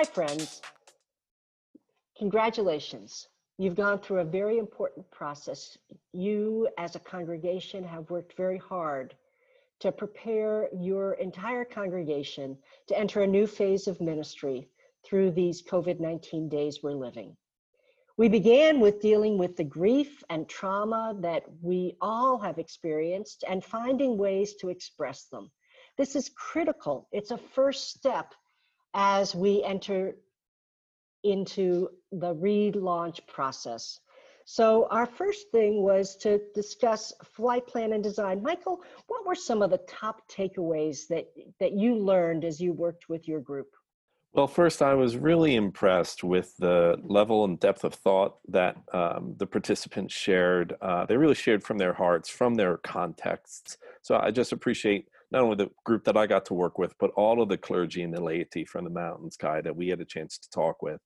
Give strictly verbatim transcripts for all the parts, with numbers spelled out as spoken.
Hi, friends. Congratulations. You've gone through a very important process. You, as a congregation, have worked very hard to prepare your entire congregation to enter a new phase of ministry through these COVID nineteen days we're living. We began with dealing with the grief and trauma that we all have experienced and finding ways to express them. This is critical. It's a first step as we enter into the relaunch process. So our first thing was to discuss flight plan and design. Michael, what were some of the top takeaways that, that you learned as you worked with your group? Well, first, I was really impressed with the level and depth of thought that um, the participants shared. Uh, they really shared from their hearts, from their contexts. So I just appreciate not only the group that I got to work with, but all of the clergy and the laity from the Mountain Sky that we had a chance to talk with.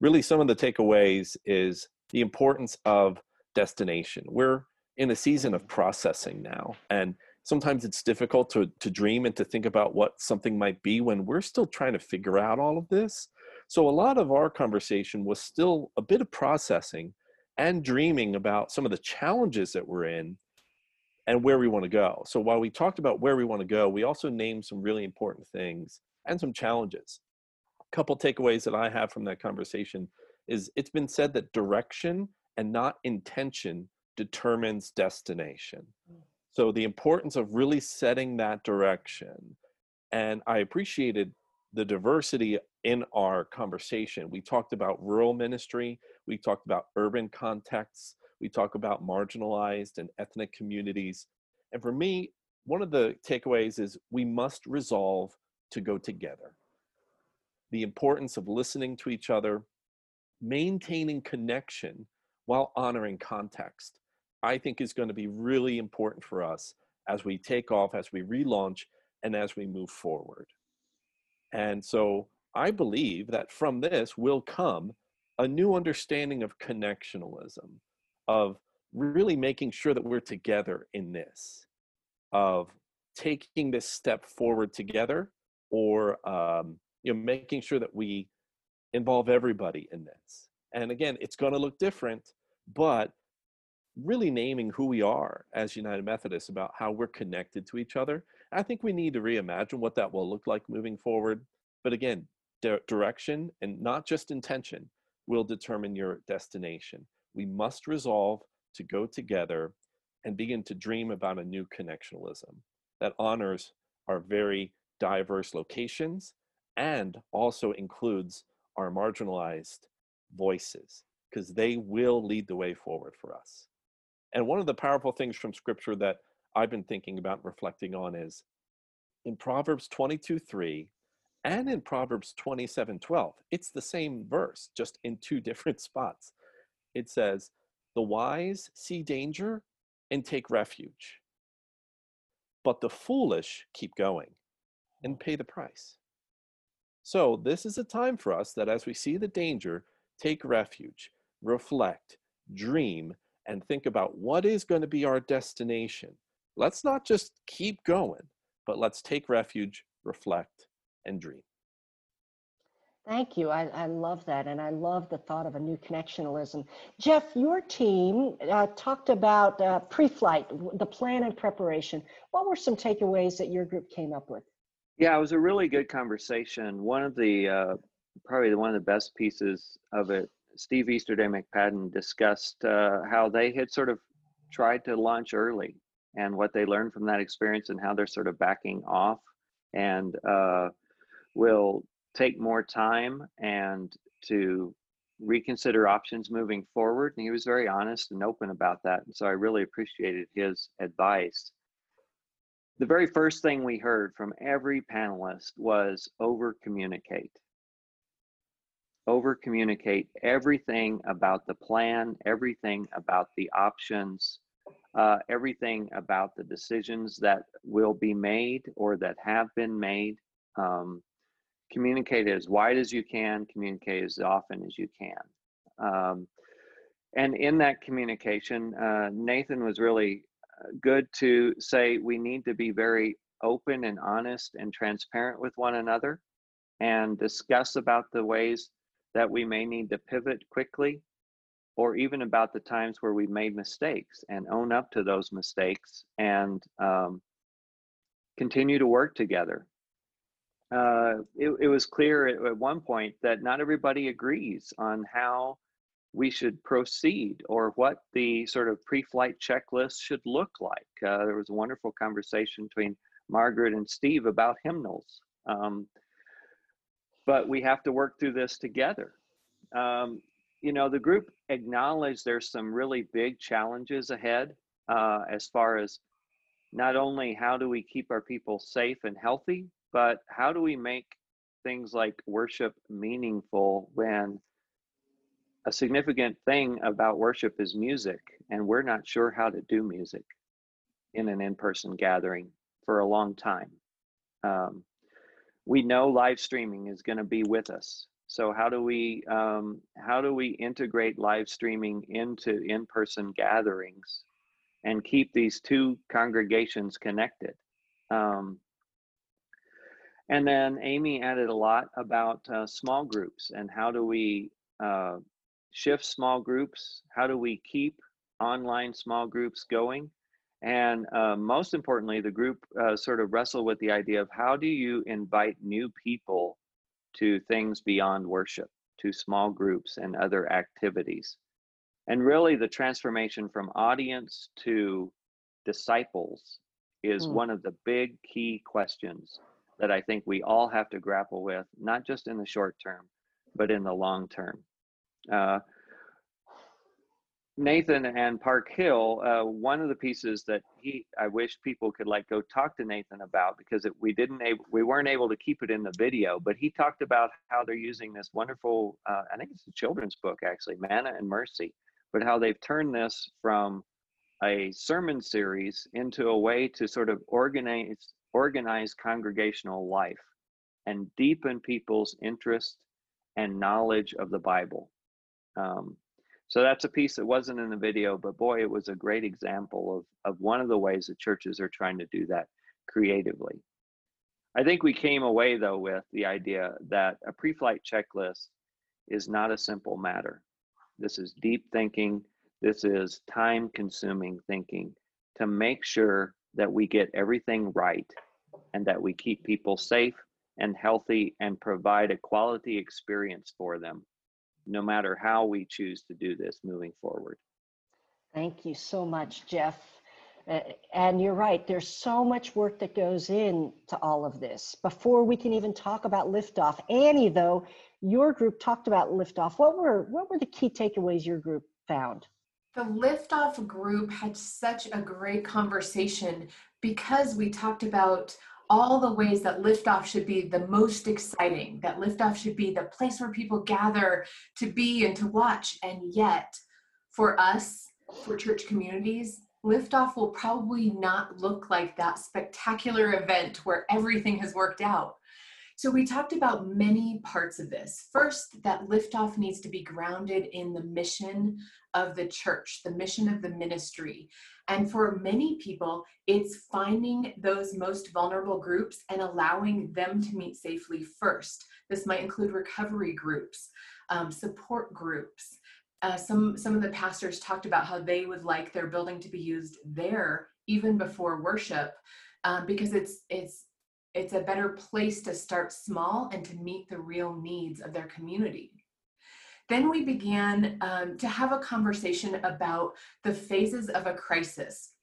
Really, some of the takeaways is the importance of destination. We're in a season of processing now, and sometimes it's difficult to, to dream and to think about what something might be when we're still trying to figure out all of this. So a lot of our conversation was still a bit of processing and dreaming about some of the challenges that we're in and where we want to go. So while we talked about where we want to go, we also named some really important things and some challenges. A couple takeaways that I have from that conversation is it's been said that direction and not intention determines destination. So the importance of really setting that direction. And I appreciated the diversity in our conversation. We talked about rural ministry. We talked about urban contexts. We talk about marginalized and ethnic communities. And for me, one of the takeaways is we must resolve to go together. The importance of listening to each other, maintaining connection while honoring context, I think is going to be really important for us as we take off, as we relaunch, and as we move forward. And so I believe that from this will come a new understanding of connectionalism, of really making sure that we're together in this, of taking this step forward together, or um, you know, making sure that we involve everybody in this. And again, it's going to look different, but really naming who we are as United Methodists about how we're connected to each other. I think we need to reimagine what that will look like moving forward. But again, di- direction and not just intention will determine your destination. We must resolve to go together and begin to dream about a new connectionalism that honors our very diverse locations and also includes our marginalized voices, because they will lead the way forward for us. And one of the powerful things from Scripture that I've been thinking about and reflecting on is in Proverbs twenty-two three and in Proverbs twenty-seven twelve. It's the same verse, just in two different spots. It says, the wise see danger and take refuge, but the foolish keep going and pay the price. So this is a time for us that as we see the danger, take refuge, reflect, dream, and think about what is going to be our destination. Let's not just keep going, but let's take refuge, reflect, and dream. Thank you. I, I love that. And I love the thought of a new connectionalism. Jeff, your team uh, talked about uh, pre-flight, the plan and preparation. What were some takeaways that your group came up with? Yeah, it was a really good conversation. One of the, uh, probably one of the best pieces of it, Steve Easterday McPadden discussed uh, how they had sort of tried to launch early and what they learned from that experience and how they're sort of backing off and uh, will take more time and to reconsider options moving forward. And he was very honest and open about that. And so I really appreciated his advice. The very first thing we heard from every panelist was over-communicate. Over-communicate everything about the plan, everything about the options, uh, everything about the decisions that will be made or that have been made. Um, Communicate as wide as you can, communicate as often as you can. Um, and in that communication, uh, Nathan was really good to say we need to be very open and honest and transparent with one another. and discuss about the ways that we may need to pivot quickly, or even about the times where we made mistakes and own up to those mistakes and um, continue to work together. Uh, it, it was clear at, at one point that not everybody agrees on how we should proceed or what the sort of pre-flight checklist should look like. Uh, there was a wonderful conversation between Margaret and Steve about hymnals. Um, but we have to work through this together. Um, you know, the group acknowledged there's some really big challenges ahead uh, as far as not only how do we keep our people safe and healthy, but how do we make things like worship meaningful when a significant thing about worship is music, and we're not sure how to do music in an in-person gathering for a long time. Um, we know live streaming is going to be with us. So how do we um, how do we integrate live streaming into in-person gatherings and keep these two congregations connected? Um, and then Amy added a lot about uh, small groups and how do we uh, shift small groups, how do we keep online small groups going, and uh, most importantly, the group uh, sort of wrestled with the idea of how do you invite new people to things beyond worship, to small groups and other activities. And really the transformation from audience to disciples is mm. one of the big key questions that I think we all have to grapple with, not just in the short term, but in the long term. Uh, Nathan and Park Hill, uh, one of the pieces that he, I wish people could like go talk to Nathan about, because it, we didn't, able, we weren't able to keep it in the video, but he talked about how they're using this wonderful, uh, I think it's a children's book actually, Manna and Mercy, but how they've turned this from a sermon series into a way to sort of organize, organize congregational life and deepen people's interest and knowledge of the Bible. Um, so that's a piece that wasn't in the video, but boy, it was a great example of, of one of the ways that churches are trying to do that creatively. I think we came away though with the idea that a pre-flight checklist is not a simple matter. This is deep thinking. This is time-consuming thinking to make sure that we get everything right and that we keep people safe and healthy and provide a quality experience for them, no matter how we choose to do this moving forward. Thank you so much, Jeff. Uh, and you're right, there's so much work that goes into all of this before we can even talk about liftoff. Annie, though, your group talked about liftoff. What were, what were the key takeaways your group found? The liftoff group had such a great conversation because we talked about all the ways that liftoff should be the most exciting, that liftoff should be the place where people gather to be and to watch. And yet, for us, for church communities, liftoff will probably not look like that spectacular event where everything has worked out. So we talked about many parts of this. First, that liftoff needs to be grounded in the mission of the church, the mission of the ministry. And for many people, it's finding those most vulnerable groups and allowing them to meet safely first. This might include recovery groups, um, support groups. Uh, some, some of the pastors talked about how they would like their building to be used there, even before worship, um, because it's, it's, it's a better place to start small and to meet the real needs of their community. Then we began um, to have a conversation about the phases of a crisis.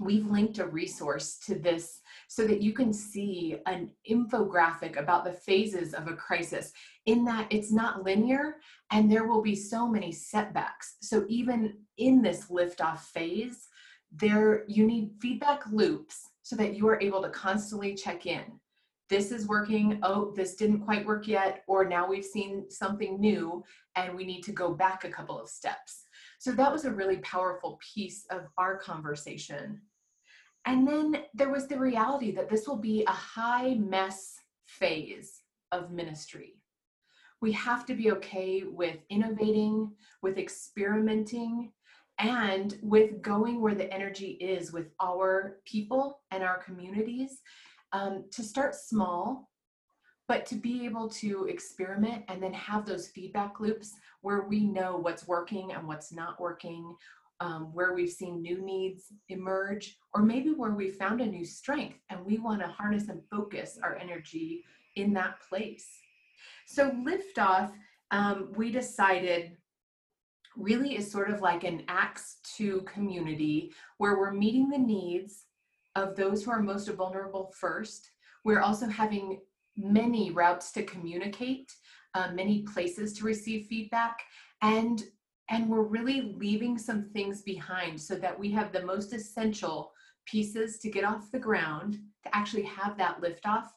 We've linked a resource to this so that you can see an infographic about the phases of a crisis, in that it's not linear and there will be so many setbacks. So even in this liftoff phase, there you need feedback loops so that you are able to constantly check in. This is working, oh, this didn't quite work yet, or now we've seen something new and we need to go back a couple of steps. So that was a really powerful piece of our conversation. And then there was the reality that this will be a high mess phase of ministry. We have to be okay with innovating, with experimenting, and with going where the energy is with our people and our communities. Um, to start small, but to be able to experiment and then have those feedback loops where we know what's working and what's not working, um, where we've seen new needs emerge, or maybe where we found a new strength and we want to harness and focus our energy in that place. So liftoff, um, we decided really is sort of like an Acts two community where we're meeting the needs of those who are most vulnerable first. We're also having many routes to communicate, uh, many places to receive feedback, and, and we're really leaving some things behind so that we have the most essential pieces to get off the ground, to actually have that liftoff,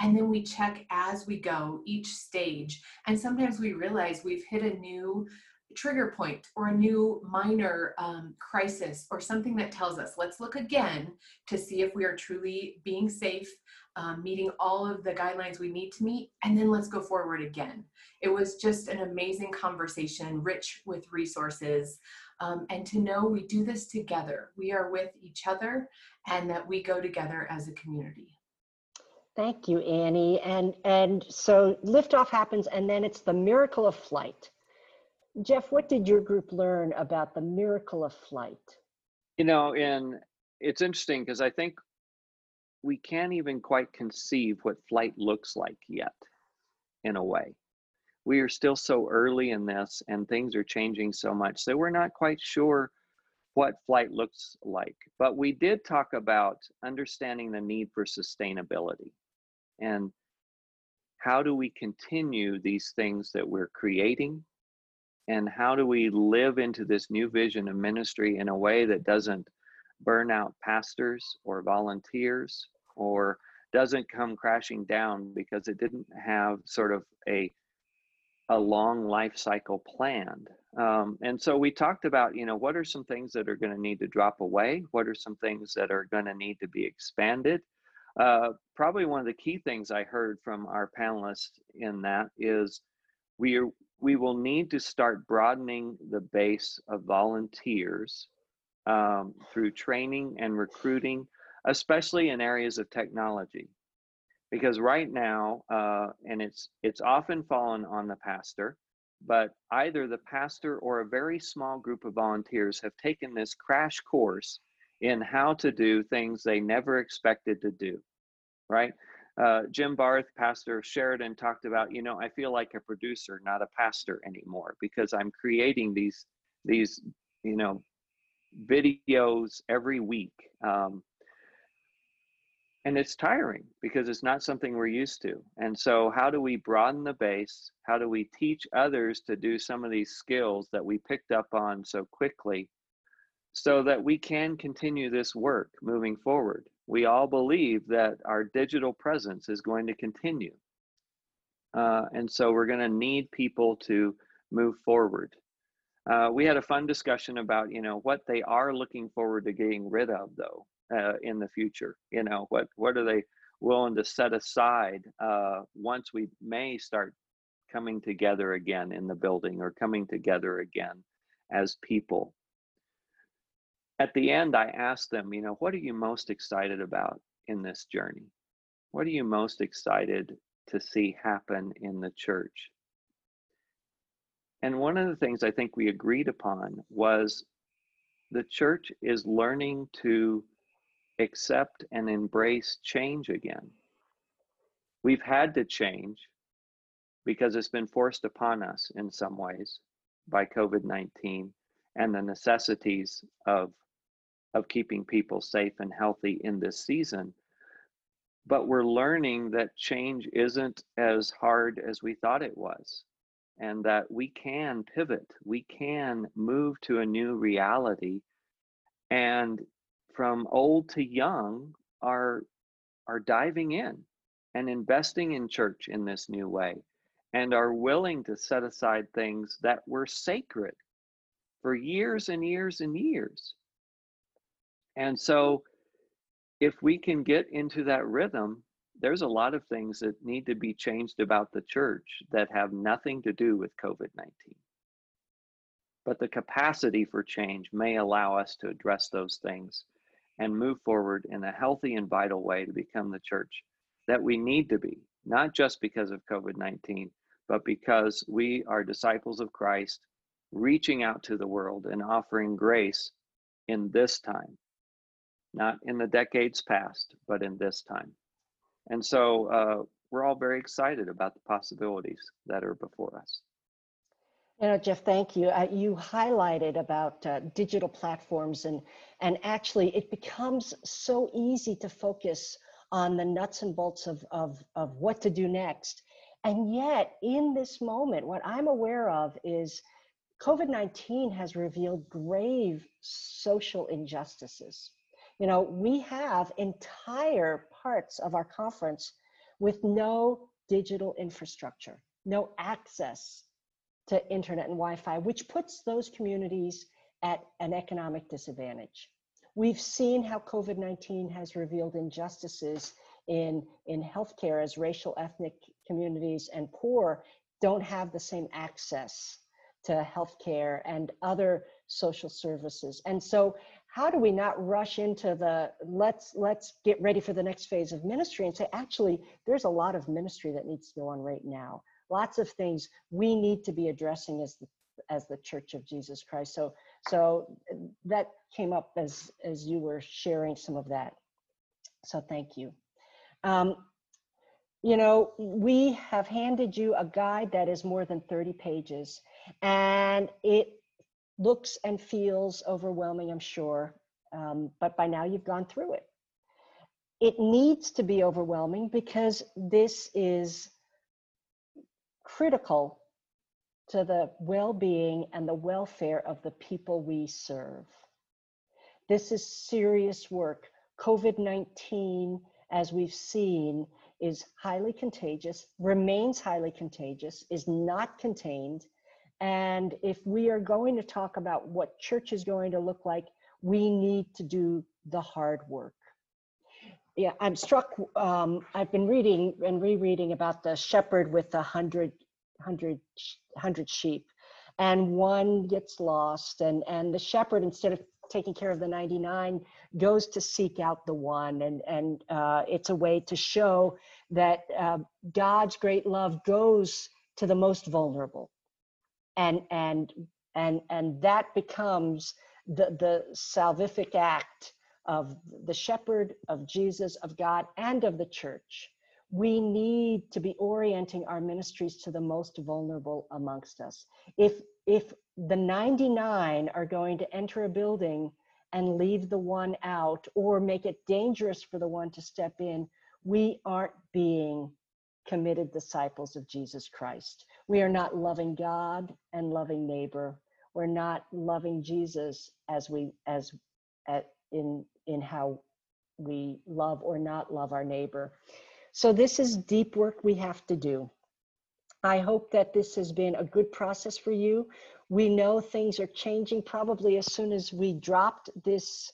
and then we check as we go each stage. And sometimes we realize we've hit a new trigger point or a new minor um, crisis or something that tells us, let's look again to see if we are truly being safe, um, meeting all of the guidelines we need to meet, and then let's go forward again. It was just an amazing conversation, rich with resources, um, and to know we do this together. We are with each other and that we go together as a community. Thank you, Annie. And, and so liftoff happens, and then it's the miracle of flight. Jeff, what did your group learn about the miracle of flight? You know, and it's interesting because I think we can't even quite conceive what flight looks like yet, in a way. We are still so early in this and things are changing so much. So we're not quite sure what flight looks like. But we did talk about understanding the need for sustainability and how do we continue these things that we're creating. And how do we live into this new vision of ministry in a way that doesn't burn out pastors or volunteers or doesn't come crashing down because it didn't have sort of a, a long life cycle planned? Um, and so we talked about, you know, what are some things that are going to need to drop away? What are some things that are going to need to be expanded? Uh, probably one of the key things I heard from our panelists in that is we are We will need to start broadening the base of volunteers um, through training and recruiting, especially in areas of technology. Because right now, uh, and it's, it's often fallen on the pastor, but either the pastor or a very small group of volunteers have taken this crash course in how to do things they never expected to do, right? Uh, Jim Barth, Pastor Sheridan, talked about, you know, I feel like a producer, not a pastor anymore, because I'm creating these, these, you know, videos every week. Um, and it's tiring because it's not something we're used to. And so how do we broaden the base? How do we teach others to do some of these skills that we picked up on so quickly so that we can continue this work moving forward? We all believe that our digital presence is going to continue. Uh, and so we're going to need people to move forward. Uh, we had a fun discussion about, you know, what they are looking forward to getting rid of, though, uh, in the future. You know, what, what are they willing to set aside uh, once we may start coming together again in the building or coming together again as people? At the end, I asked them, you know, what are you most excited about in this journey? What are you most excited to see happen in the church? And one of the things I think we agreed upon was the church is learning to accept and embrace change again. We've had to change because it's been forced upon us in some ways by COVID nineteen and the necessities of of keeping people safe and healthy in this season. But we're learning that change isn't as hard as we thought it was, and that we can pivot, we can move to a new reality. And from old to young are, are diving in and investing in church in this new way, and are willing to set aside things that were sacred for years and years and years. And so if we can get into that rhythm, there's a lot of things that need to be changed about the church that have nothing to do with COVID nineteen. But the capacity for change may allow us to address those things and move forward in a healthy and vital way to become the church that we need to be not just because of COVID nineteen, but because we are disciples of Christ, reaching out to the world and offering grace in this time, not in the decades past, but in this time. And so uh, we're all very excited about the possibilities that are before us. You know, Jeff, thank you. Uh, you highlighted about uh, digital platforms, and and actually it becomes so easy to focus on the nuts and bolts of, of, of what to do next. And yet in this moment, what I'm aware of is COVID nineteen has revealed grave social injustices. You know, we have entire parts of our conference with no digital infrastructure, no access to internet and Wi-Fi, which puts those communities at an economic disadvantage. We've seen how COVID nineteen has revealed injustices in, in healthcare, as racial, ethnic communities and poor don't have the same access to healthcare and other social services. And so how do we not rush into the, let's let's get ready for the next phase of ministry and say, actually, there's a lot of ministry that needs to go on right now. Lots of things we need to be addressing as the, as the Church of Jesus Christ. So so that came up as, as you were sharing some of that. So thank you. Um, you know, we have handed you a guide that is more than thirty pages, and it looks and feels overwhelming, I'm sure, um, but by now you've gone through it. It needs to be overwhelming because this is critical to the well-being and the welfare of the people we serve. This is serious work. COVID nineteen, as we've seen, is highly contagious, remains highly contagious, is not contained. And if we are going to talk about what church is going to look like, we need to do the hard work. Yeah, I'm struck, um, I've been reading and rereading about the shepherd with a hundred, hundred, hundred sheep, and one gets lost, and, and the shepherd, instead of taking care of the ninety-nine, goes to seek out the one, and, and uh, it's a way to show that uh, God's great love goes to the most vulnerable. And and and and that becomes the the salvific act of the shepherd, of Jesus, of God, and of the church. We need to be orienting our ministries to the most vulnerable amongst us. If if the ninety-nine are going to enter a building and leave the one out, or make it dangerous for the one to step in, we aren't being committed disciples of Jesus Christ. We are not loving God and loving neighbor. We're not loving Jesus as we as at, in in how we love or not love our neighbor. So this is deep work we have to do. I hope that this has been a good process for you. We know things are changing. Probably as soon as we dropped this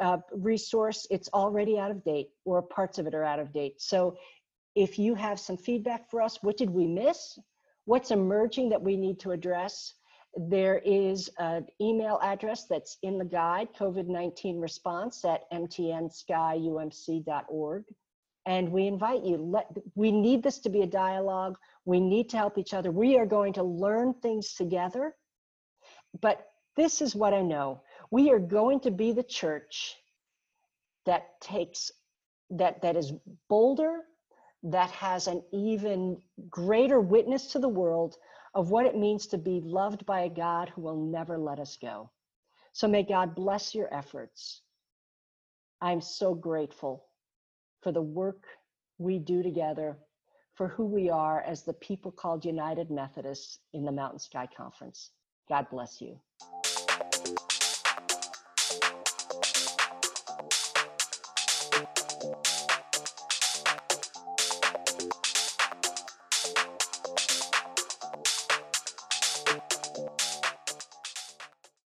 uh, resource, it's already out of date, or parts of it are out of date. So if you have some feedback for us, what did we miss? What's emerging that we need to address? There is an email address that's in the guide, COVID nineteen response at m t n sky u m c dot org. And we invite you, let, we need this to be a dialogue. We need to help each other. We are going to learn things together. But this is what I know. We are going to be the church that takes, that, that is bolder, that has an even greater witness to the world of what it means to be loved by a God who will never let us go. So may God bless your efforts. I'm so grateful for the work we do together, for who we are as the people called United Methodists in the Mountain Sky Conference. God bless you.